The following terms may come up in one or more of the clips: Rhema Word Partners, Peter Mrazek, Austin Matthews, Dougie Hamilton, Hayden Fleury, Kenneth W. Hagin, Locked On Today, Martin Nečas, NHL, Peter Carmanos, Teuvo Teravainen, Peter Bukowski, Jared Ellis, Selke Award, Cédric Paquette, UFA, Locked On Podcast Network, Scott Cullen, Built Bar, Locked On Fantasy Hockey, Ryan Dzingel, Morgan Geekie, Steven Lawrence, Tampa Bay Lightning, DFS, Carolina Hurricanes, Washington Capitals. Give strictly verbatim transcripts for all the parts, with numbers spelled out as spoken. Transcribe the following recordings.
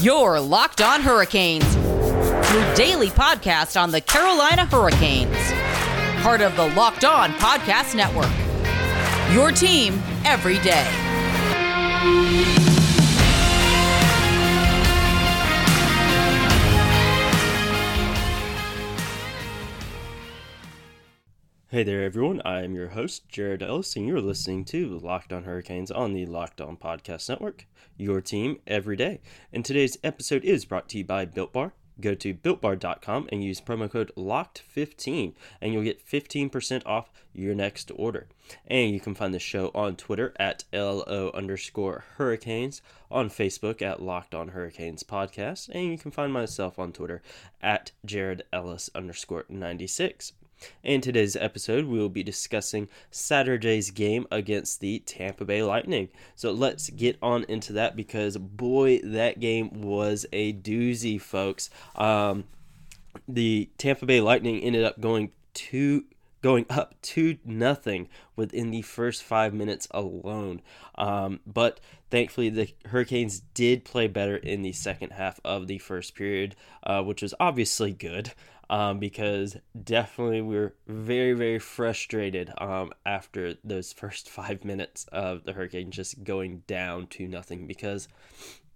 Your Locked On Hurricanes, your daily podcast on the Carolina Hurricanes. Part of the Locked On Podcast Network, your team every day. Hey there, everyone. I am your host, Jared Ellis, and you're listening to Locked On Hurricanes on the Locked On Podcast Network, your team every day. And today's episode is brought to you by Built Bar. Go to built bar dot com and use promo code locked fifteen, and you'll get fifteen percent off your next order. And you can find the show on Twitter at LO underscore Hurricanes, on Facebook at Locked On Hurricanes Podcast, and you can find myself on Twitter at Jared Ellis underscore ninety-six. In today's episode, we will be discussing Saturday's game against the Tampa Bay Lightning. So let's get on into that because, boy, that game was a doozy, folks. Um, the Tampa Bay Lightning ended up going two... going up two nothing within the first five minutes alone. Um, but thankfully, the Hurricanes did play better in the second half of the first period, uh, which was obviously good um, because definitely we were very, very frustrated um, after those first five minutes of the Hurricanes just going down two nothing because,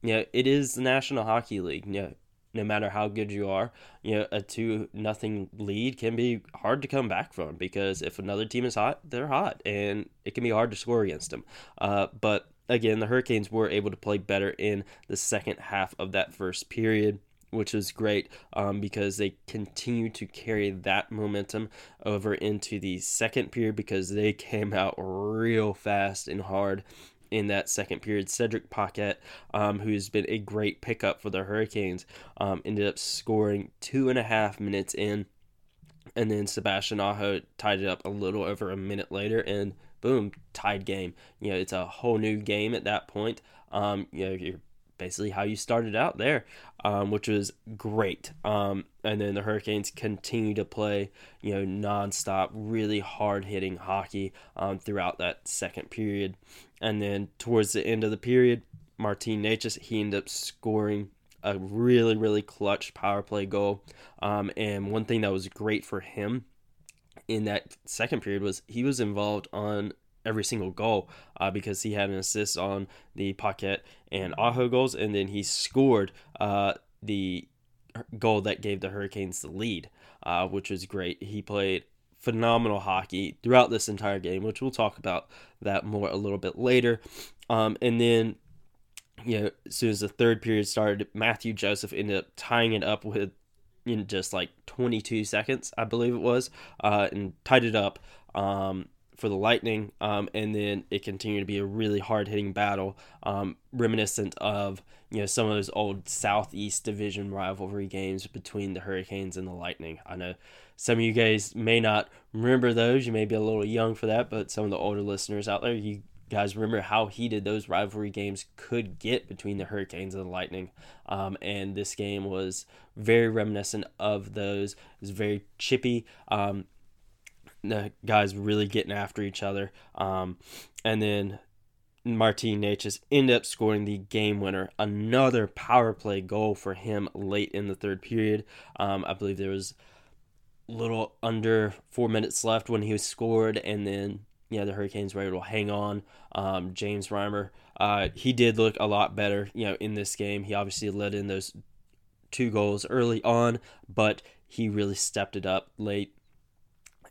you know, it is the National Hockey League. You know, no matter how good you are, you know, a two nothing lead can be hard to come back from because if another team is hot, they're hot, and it can be hard to score against them. Uh, but again, the Hurricanes were able to play better in the second half of that first period, which was great um, because they continue to carry that momentum over into the second period because they came out real fast and hard in that second period. Cédric Paquette, um, who's been a great pickup for the Hurricanes, um, ended up scoring two and a half minutes in, and then Sebastian Aho tied it up a little over a minute later, and boom, tied game. You know, it's a whole new game at that point. Um, you know, you're basically how you started out there, um, which was great. Um, and then the Hurricanes continue to play, you know, nonstop, really hard-hitting hockey um, throughout that second period. And then towards the end of the period, Martin Nečas, he ended up scoring a really, really clutch power play goal. Um, and one thing that was great for him in that second period was he was involved on every single goal uh, because he had an assist on the Paquette and Aho goals. And then he scored uh, the goal that gave the Hurricanes the lead, uh, which was great. He played phenomenal hockey throughout this entire game, which we'll talk about that more a little bit later. Um, and then, you know, as soon as the third period started, Matthew Joseph ended up tying it up with in just like twenty-two seconds, I believe it was, uh, and tied it up um, for the Lightning. Um, and then it continued to be a really hard-hitting battle, um, reminiscent of, you know, some of those old Southeast Division rivalry games between the Hurricanes and the Lightning. I know some of you guys may not remember those. You may be a little young for that, but some of the older listeners out there, you guys remember how heated those rivalry games could get between the Hurricanes and the Lightning. Um, and this game was very reminiscent of those. It was very chippy. Um, the guys really getting after each other. Um, and then Martin Nečas ended up scoring the game winner, another power play goal for him late in the third period. Um, I believe there was a little under four minutes left when he was scored, and then, you know, the Hurricanes were able to hang on. Um, James Reimer, uh, he did look a lot better, you know, in this game. He obviously let in those two goals early on, but he really stepped it up late.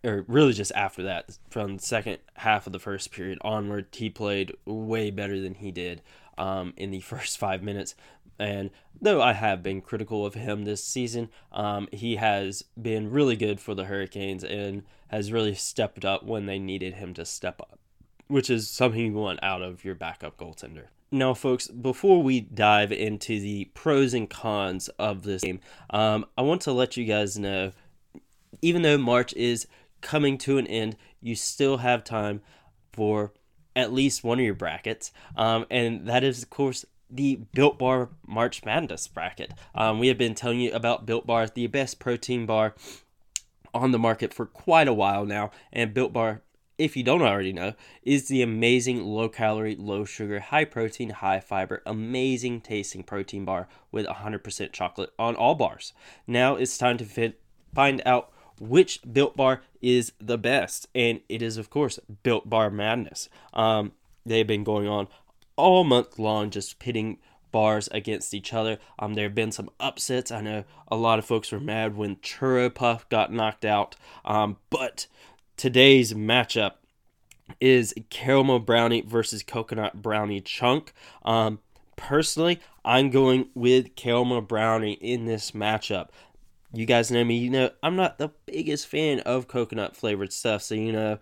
Or really just after that, from the second half of the first period onward, he played way better than he did um, in the first five minutes. And though I have been critical of him this season, um, he has been really good for the Hurricanes and has really stepped up when they needed him to step up, which is something you want out of your backup goaltender. Now, folks, before we dive into the pros and cons of this game, um, I want to let you guys know, even though March is coming to an end, you still have time for at least one of your brackets, um, and that is, of course, the Built Bar March Madness bracket. Um, we have been telling you about Built Bar, the best protein bar on the market for quite a while now, and Built Bar if you don't already know, is the amazing low-calorie, low-sugar, high-protein, high-fiber, amazing-tasting protein bar with one hundred percent chocolate on all bars. Now it's time to fit, find out which Built Bar is the best, and it is, of course, Built Bar Madness. Um, they've been going on all month long, just pitting bars against each other. Um, there have been some upsets. I know a lot of folks were mad when Churro Puff got knocked out, um, but today's matchup is Caramel Brownie versus Coconut Brownie Chunk. Um, personally, I'm going with Caramel Brownie in this matchup. You guys know me, you know I'm not the biggest fan of coconut flavored stuff, so you know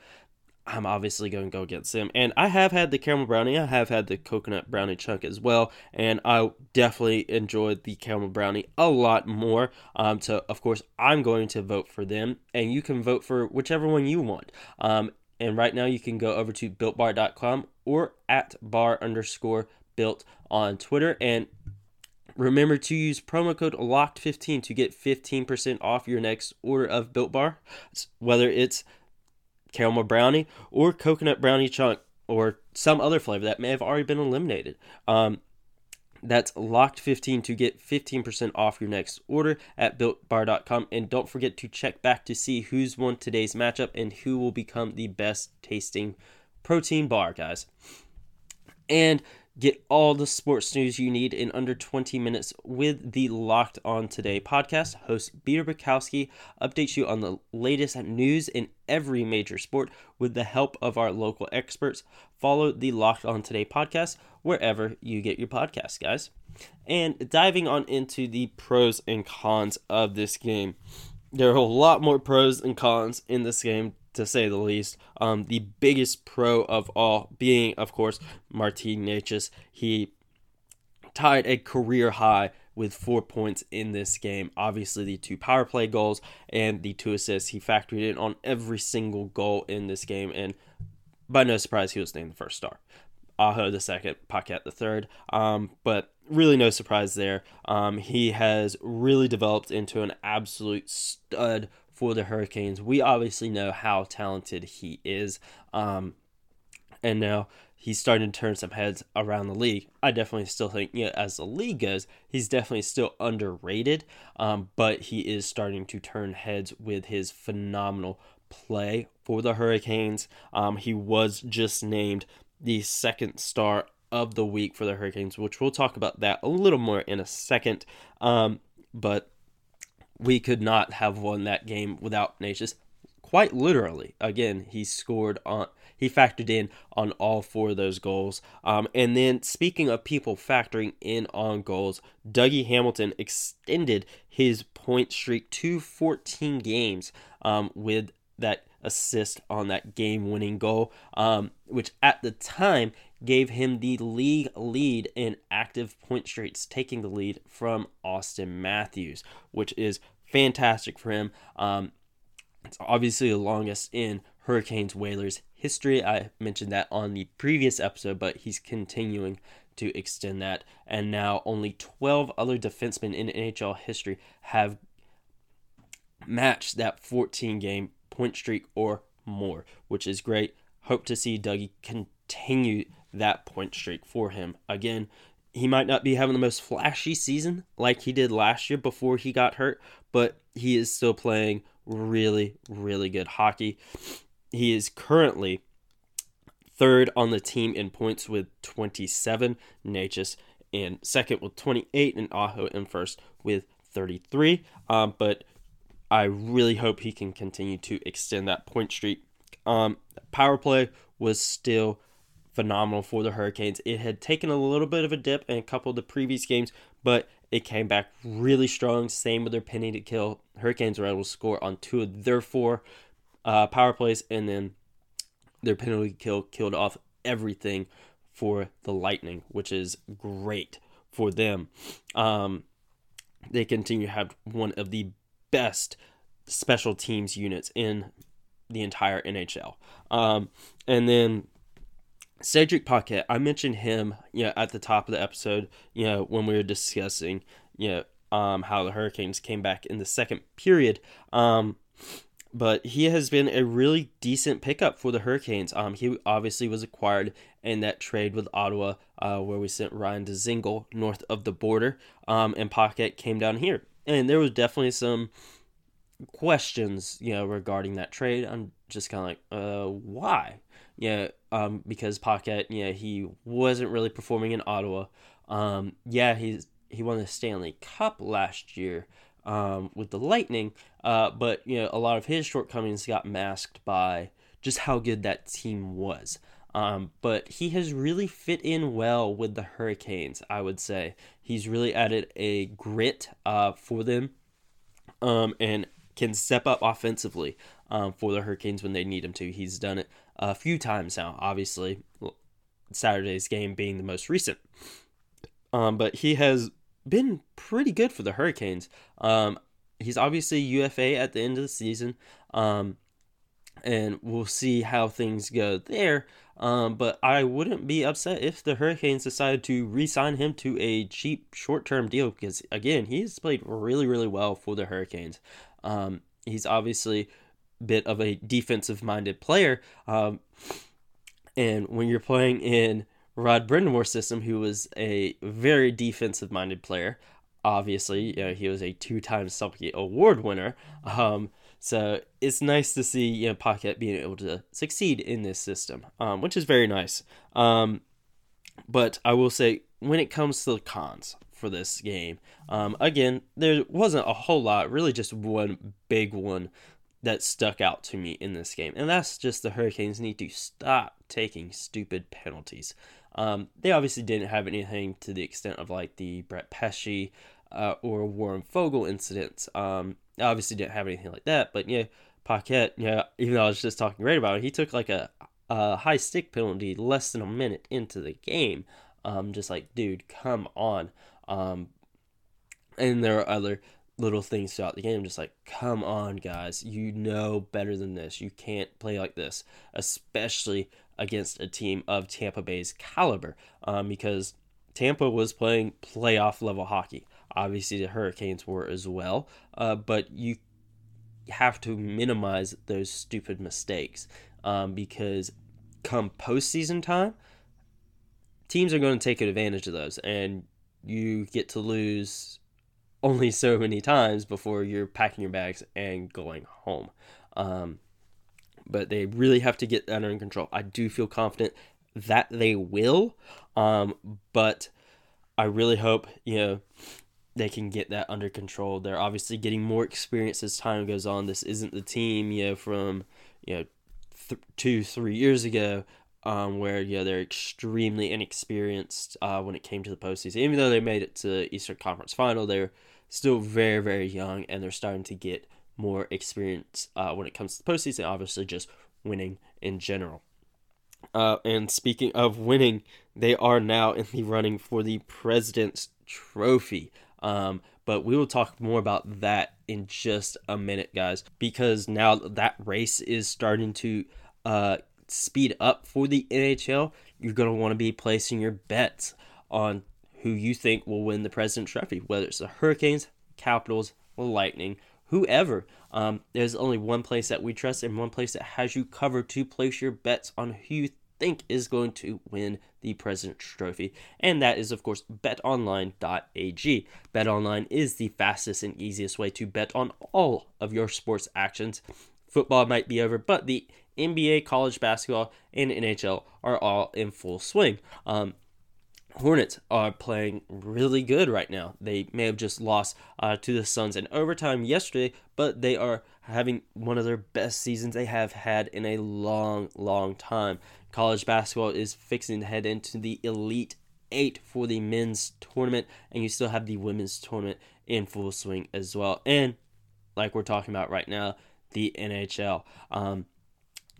I'm obviously going to go against him. And I have had the Caramel Brownie, I have had the Coconut Brownie Chunk as well, and I definitely enjoyed the Caramel Brownie a lot more. Um, so, of course, I'm going to vote for them, and you can vote for whichever one you want. Um, and right now, you can go over to built bar dot com or at bar underscore built on Twitter, and remember to use promo code locked fifteen to get fifteen percent off your next order of Built Bar, whether it's Caramel Brownie or Coconut Brownie Chunk or some other flavor that may have already been eliminated. Um, that's locked fifteen to get fifteen percent off your next order at built bar dot com. And don't forget to check back to see who's won today's matchup and who will become the best tasting protein bar, guys. And get all the sports news you need in under twenty minutes with the Locked On Today podcast. Host Peter Bukowski updates you on the latest news in every major sport with the help of our local experts. Follow the Locked On Today podcast wherever you get your podcasts, guys. And diving on into the pros and cons of this game. There are a lot more pros and cons in this game, to say the least. Um, the biggest pro of all being, of course, Martin Nečas. He tied a career high with four points in this game. Obviously, the two power play goals and the two assists, he factored in on every single goal in this game. And by no surprise, he was named the first star. Aho the second, Paquette the third. Um, but really no surprise there. Um, he has really developed into an absolute stud for the Hurricanes. We obviously know how talented he is, um, and now he's starting to turn some heads around the league. I definitely still think, you know, as the league goes, he's definitely still underrated, um, but he is starting to turn heads with his phenomenal play for the Hurricanes. Um, he was just named the second star of the week for the Hurricanes, which we'll talk about that a little more in a second, um, but we could not have won that game without Nečas, quite literally. Again, he scored on, he factored in on all four of those goals. Um, and then speaking of people factoring in on goals, Dougie Hamilton extended his point streak to fourteen games um, with that assist on that game-winning goal, um, which at the time gave him the league lead in active point streaks, taking the lead from Austin Matthews, which is fantastic for him. Um, it's obviously the longest in Hurricanes Whalers history. I mentioned that on the previous episode, but he's continuing to extend that. And now only twelve other defensemen in N H L history have matched that fourteen-game point streak or more, which is great. Hope to see Dougie continue that point streak for him. Again, he might not be having the most flashy season like he did last year before he got hurt, but he is still playing really, really good hockey. He is currently third on the team in points with twenty-seven, Nečas in second with twenty-eight, and Aho in first with thirty-three. Um, but I really hope he can continue to extend that point streak. Um, power play was still phenomenal for the Hurricanes. It had taken a little bit of a dip in a couple of the previous games, but it came back really strong. Same with their penalty to kill. Hurricanes were able to score on two of their four uh, power plays, and then their penalty kill killed off everything for the Lightning, which is great for them. Um, they continue to have one of the best special teams units in the entire N H L. Um, and then Cédric Paquette, I mentioned him, you know, at the top of the episode, you know, when we were discussing, you know, um, how the Hurricanes came back in the second period. Um, But he has been a really decent pickup for the Hurricanes. Um, he obviously was acquired in that trade with Ottawa uh, where we sent Ryan Dzingel north of the border, um, and Paquette came down here. And there was definitely some questions, you know, regarding that trade. I'm just kind of like, uh, why? Yeah, um, because Paquette, yeah, he wasn't really performing in Ottawa. Um, yeah, he's he won the Stanley Cup last year, um, with the Lightning, uh, but, you know, a lot of his shortcomings got masked by just how good that team was. Um, but he has really fit in well with the Hurricanes, I would say. He's really added a grit, uh, for them, um, and can step up offensively, um, for the Hurricanes when they need him to. He's done it a few times now, obviously, Saturday's game being the most recent. Um, but he has been pretty good for the Hurricanes. Um, he's obviously U F A at the end of the season, um, and we'll see how things go there. Um, but I wouldn't be upset if the Hurricanes decided to re-sign him to a cheap short-term deal because, again, he's played really, really well for the Hurricanes. Um, he's obviously a bit of a defensive-minded player, um, and when you're playing in Rod Brindamore's system, who was a very defensive-minded player. Obviously, you know, he was a two-time Selke Award winner. Um, so it's nice to see, you know, Paquette being able to succeed in this system, um, which is very nice. Um, but I will say, when it comes to the cons for this game, um, again, there wasn't a whole lot, really just one big one that stuck out to me in this game. And that's just the Hurricanes need to stop taking stupid penalties. Um, they obviously didn't have anything to the extent of like the Brett Pesce uh, or Warren Fogle incidents. Um, obviously didn't have anything like that, but yeah, Paquette, yeah, even though I was just talking right about it, he took like a, a high stick penalty less than a minute into the game. Um, just like, dude, come on. Um, and there are other little things throughout the game, just like, come on, guys, you know better than this. You can't play like this, especially against a team of Tampa Bay's caliber, um, because Tampa was playing playoff-level hockey. Obviously, the Hurricanes were as well, uh, but you have to minimize those stupid mistakes, um, because come postseason time, teams are going to take advantage of those, and you get to lose only so many times before you're packing your bags and going home. Um, but they really have to get that under control. I do feel confident that they will, um, but I really hope, you know, they can get that under control. They're obviously getting more experience as time goes on. This isn't the team, you know, from, you know, th- two, three years ago, um, where, you know, they're extremely inexperienced uh, when it came to the postseason. Even though they made it to the Eastern Conference Final, they're still very, very young, and they're starting to get more experience uh, when it comes to the postseason, obviously just winning in general. Uh, and speaking of winning, they are now in the running for the President's Trophy. Um, but we will talk more about that in just a minute, guys, because now that race is starting to uh, speed up for the N H L. You're going to want to be placing your bets on who you think will win the President's Trophy, whether it's the Hurricanes, Capitals, Lightning, whoever. Um, there's only one place that we trust and one place that has you covered to place your bets on who you think is going to win the President's Trophy, and that is, of course, betonline.ag. BetOnline is the fastest and easiest way to bet on all of your sports actions. Football might be over, but the N B A, college basketball, and N H L are all in full swing. Um, Hornets are playing really good right now. They may have just lost uh, to the Suns in overtime yesterday, but they are having one of their best seasons they have had in a long, long time. College basketball is fixing to head into the Elite Eight for the men's tournament, and you still have the women's tournament in full swing as well. And like we're talking about right now, the N H L. Um,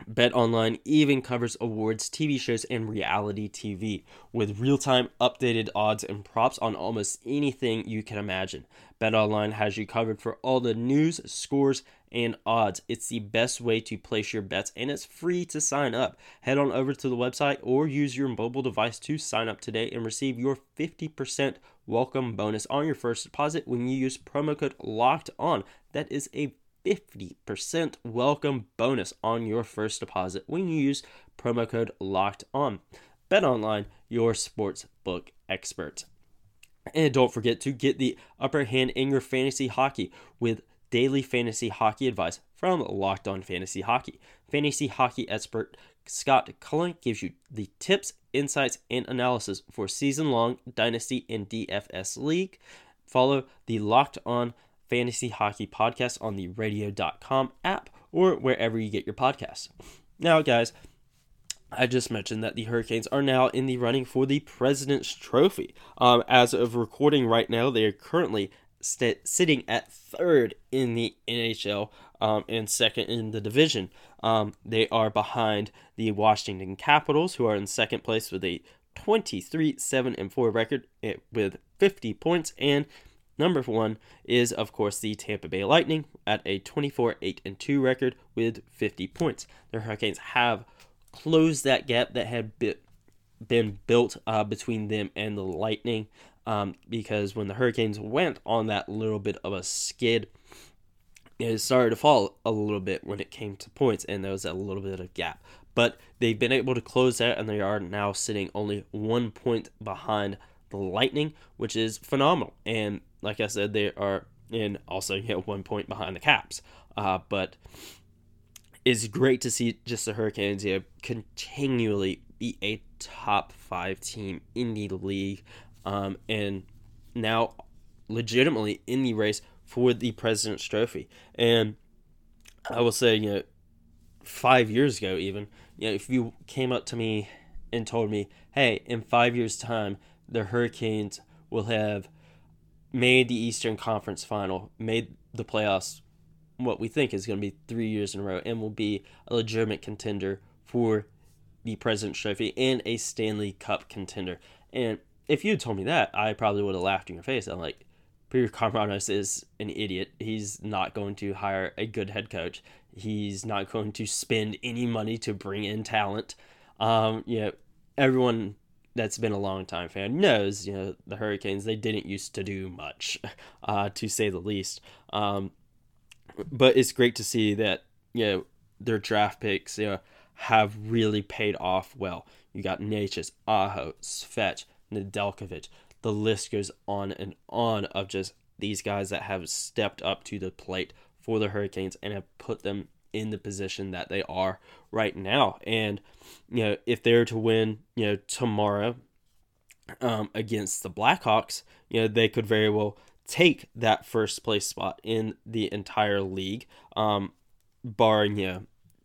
BetOnline even covers awards, T V shows, and reality T V with real-time updated odds and props on almost anything you can imagine. BetOnline has you covered for all the news, scores, and odds. It's the best way to place your bets, and it's free to sign up. Head on over to the website or use your mobile device to sign up today and receive your fifty percent welcome bonus on your first deposit when you use promo code LOCKEDON. That is a fifty percent welcome bonus on your first deposit when you use promo code LOCKEDON. BetOnline, your sportsbook expert. And don't forget to get the upper hand in your fantasy hockey with daily fantasy hockey advice from Locked On Fantasy Hockey. Fantasy hockey expert Scott Cullen gives you the tips, insights, and analysis for season-long Dynasty and D F S League. Follow the Locked On Fantasy Hockey podcast on the radio dot com app or wherever you get your podcasts. Now, guys, I just mentioned that the Hurricanes are now in the running for the President's Trophy. Um, as of recording right now, they are currently st- sitting at third in the N H L um, and second in the division. Um, they are behind the Washington Capitals, who are in second place with a twenty-three seven and four record with fifty points, and number one is, of course, the Tampa Bay Lightning at a twenty-four eight and two record with fifty points. The Hurricanes have closed that gap that had be- been built uh, between them and the Lightning um, because when the Hurricanes went on that little bit of a skid, it started to fall a little bit when it came to points, and there was a little bit of gap. But they've been able to close that, and they are now sitting only one point behind the Lightning, which is phenomenal. And like I said, they are in also you know, one point behind the Caps. Uh, but it's great to see just the Hurricanes you know, continually be a top five team in the league um, and now legitimately in the race for the President's Trophy. And I will say, you know, five years ago even, you know, if you came up to me and told me, hey, in five years' time, the Hurricanes will have made the Eastern Conference Final, made the playoffs, what we think is going to be three years in a row, and will be a legitimate contender for the President's Trophy and a Stanley Cup contender. And if you had told me that, I probably would have laughed in your face. I'm like, Peter Carmanos is an idiot. He's not going to hire a good head coach. He's not going to spend any money to bring in talent. Um, you know, everyone that's been a long-time fan knows, you know, the Hurricanes, they didn't used to do much, uh, to say the least. Um, but it's great to see that, you know, their draft picks, you know, have really paid off well. You got Nečas, Aho, Svech, Nedeljkovic. The list goes on and on of just these guys that have stepped up to the plate for the Hurricanes and have put them in the position that they are right now. And, you know, if they're to win, you know, tomorrow um, against the Blackhawks, you know, they could very well take that first place spot in the entire league, um, barring, you know,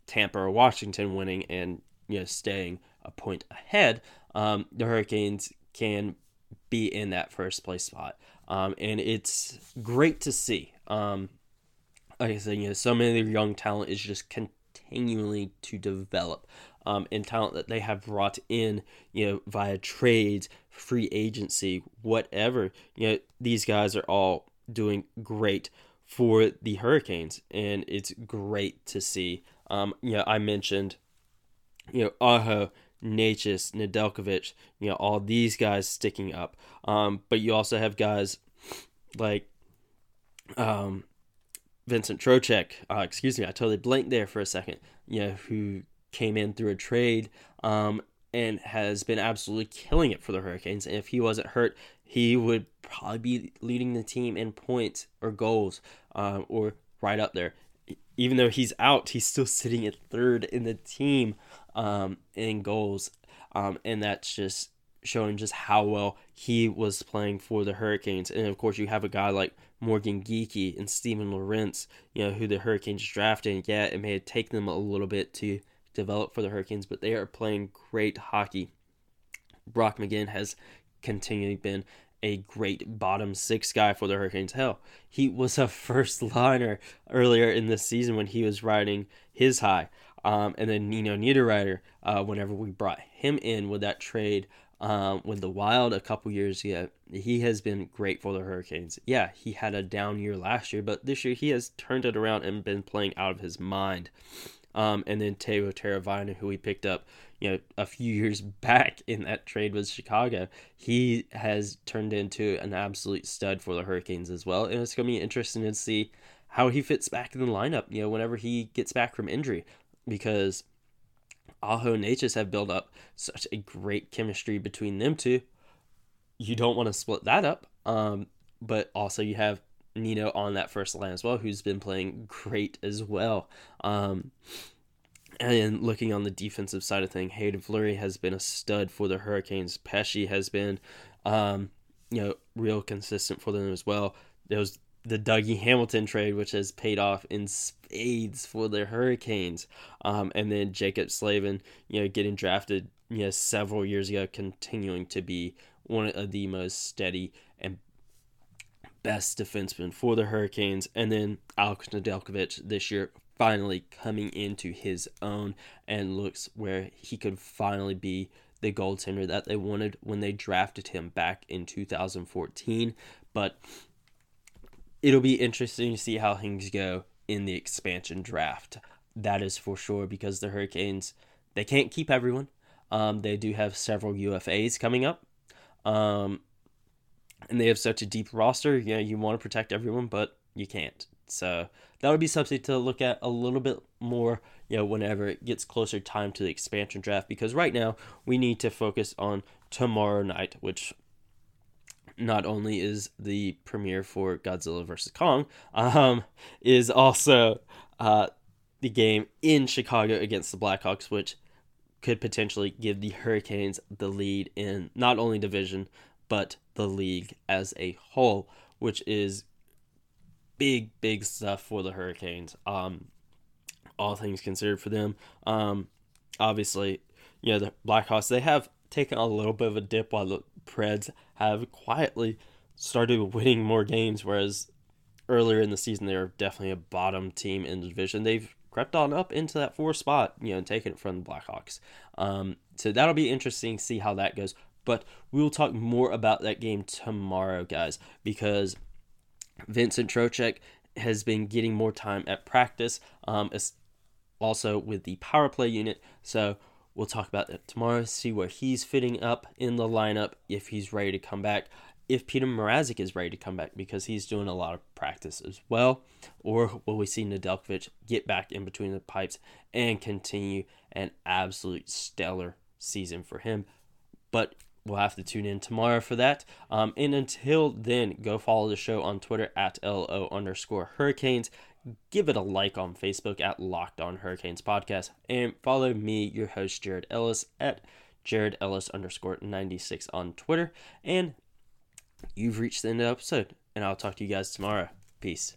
Tampa or Washington winning and, you know, staying a point ahead. Um, the Hurricanes can be in that first place spot. Um, and it's great to see. Um, Like I said, you know, so many of their young talent is just continually to develop, um, and talent that they have brought in, you know, via trades, free agency, whatever. You know, these guys are all doing great for the Hurricanes, and it's great to see. Um, you know, I mentioned, you know, Aho, Nečas, Nedeljkovic, you know, all these guys sticking up. Um, but you also have guys like, um. Vincent Trocheck, uh, excuse me, I totally blanked there for a second, you know, who came in through a trade um, and has been absolutely killing it for the Hurricanes. And if he wasn't hurt, he would probably be leading the team in points or goals um, or right up there. Even though he's out, he's still sitting at third in the team um, in goals. Um, and that's just showing just how well he was playing for the Hurricanes. And of course, you have a guy like Morgan Geekie and Steven Lawrence, you know, who the Hurricanes drafted. Yeah, it may take them a little bit to develop for the Hurricanes, but they are playing great hockey. Brock McGinn has continually been a great bottom six guy for the Hurricanes. Hell, he was a first liner earlier in this season when he was riding his high. Um, and then Nino Niederreiter, uh, whenever we brought him in with that trade Um, with the Wild a couple years ago, he has been great for the Hurricanes. Yeah, he had a down year last year, but this year he has turned it around and been playing out of his mind. Um, and then Teuvo Teravainen, who we picked up, you know, a few years back in that trade with Chicago, he has turned into an absolute stud for the Hurricanes as well. And it's going to be interesting to see how he fits back in the lineup, you know, whenever he gets back from injury, because Aho and Nečas have built up such a great chemistry between them two. You don't want to split that up, um, but also you have Nino on that first line as well, who's been playing great as well. Um, and looking on the defensive side of things, Hayden Fleury has been a stud for the Hurricanes. Pesce has been, um, you know, real consistent for them as well. There was the Dougie Hamilton trade, which has paid off in spades for the Hurricanes. Um, and then Jacob Slavin, you know, getting drafted, you know, several years ago, continuing to be one of the most steady and best defenseman for the Hurricanes. And then Alex Nedeljkovic this year finally coming into his own and looks where he could finally be the goaltender that they wanted when they drafted him back in two thousand fourteen. But it'll be interesting to see how things go in the expansion draft. That is for sure, because the Hurricanes, they can't keep everyone. Um, they do have several U F As coming up. Um, and they have such a deep roster, you know, you want to protect everyone, but you can't. So that would be something to look at a little bit more, you know, whenever it gets closer time to the expansion draft, because right now we need to focus on tomorrow night, which not only is the premiere for Godzilla versus Kong, um, is also uh, the game in Chicago against the Blackhawks, which could potentially give the Hurricanes the lead in not only division, but the league as a whole, which is big, big stuff for the Hurricanes. Um, all things considered for them. Um, obviously, you know, the Blackhawks, they have taken a little bit of a dip while the Preds have quietly started winning more games, whereas earlier in the season, they were definitely a bottom team in the division. They've crept on up into that four spot, you know, and taken it from the Blackhawks. Um, so that'll be interesting to see how that goes. But we'll talk more about that game tomorrow, guys, because Vincent Trocheck has been getting more time at practice, um, also with the power play unit. So we'll talk about that tomorrow, see where he's fitting up in the lineup, if he's ready to come back, if Peter Mrazek is ready to come back, because he's doing a lot of practice as well. Or will we see Nedeljkovic get back in between the pipes and continue an absolute stellar season for him? But we'll have to tune in tomorrow for that. Um, and until then, go follow the show on Twitter at LO underscore Hurricanes. Give it a like on Facebook at Locked On Hurricanes Podcast. And follow me, your host, Jared Ellis, at Jared Ellis underscore ninety-six on Twitter. And you've reached the end of the episode. And I'll talk to you guys tomorrow. Peace.